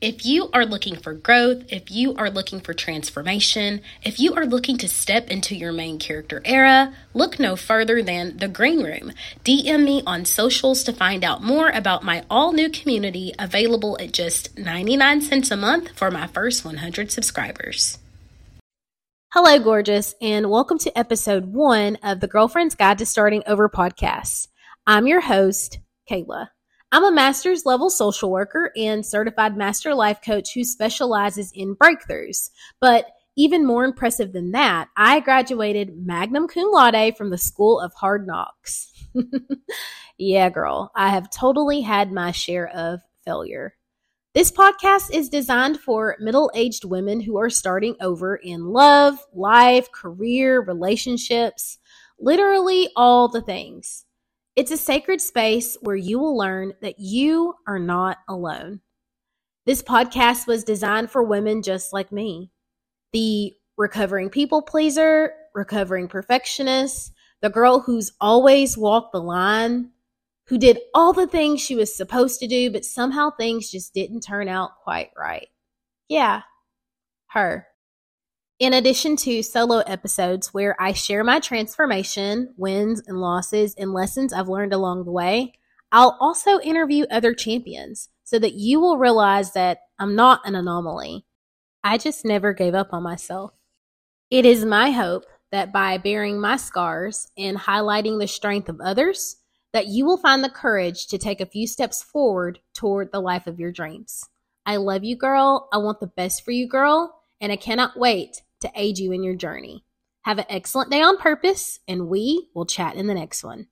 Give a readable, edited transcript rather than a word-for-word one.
If you are looking for growth, if you are looking for transformation, if you are looking to step into your main character era, look no further than The Green Room. DM me on socials to find out more about my all-new community available at just 99 cents a month for my first 100 subscribers. Hello, gorgeous, and welcome to episode 1 of the Girlfriend's Guide to Starting Over podcast. I'm your host, Kayla. I'm a master's level social worker and certified master life coach who specializes in breakthroughs. But even more impressive than that, I graduated magna cum laude from the School of Hard Knocks. Yeah, girl, I have totally had my share of failure. This podcast is designed for middle-aged women who are starting over in love, life, career, relationships, literally all the things. It's a sacred space where you will learn that you are not alone. This podcast was designed for women just like me, the recovering people pleaser, recovering perfectionist, the girl who's always walked the line, who did all the things she was supposed to do, but somehow things just didn't turn out quite right. Yeah, her. In addition to solo episodes where I share my transformation, wins and losses, and lessons I've learned along the way, I'll also interview other champions so that you will realize that I'm not an anomaly. I just never gave up on myself. It is my hope that by bearing my scars and highlighting the strength of others, that you will find the courage to take a few steps forward toward the life of your dreams. I love you, girl. I want the best for you, girl. And I cannot wait to aid you in your journey. Have an excellent day on purpose, and we will chat in the next one.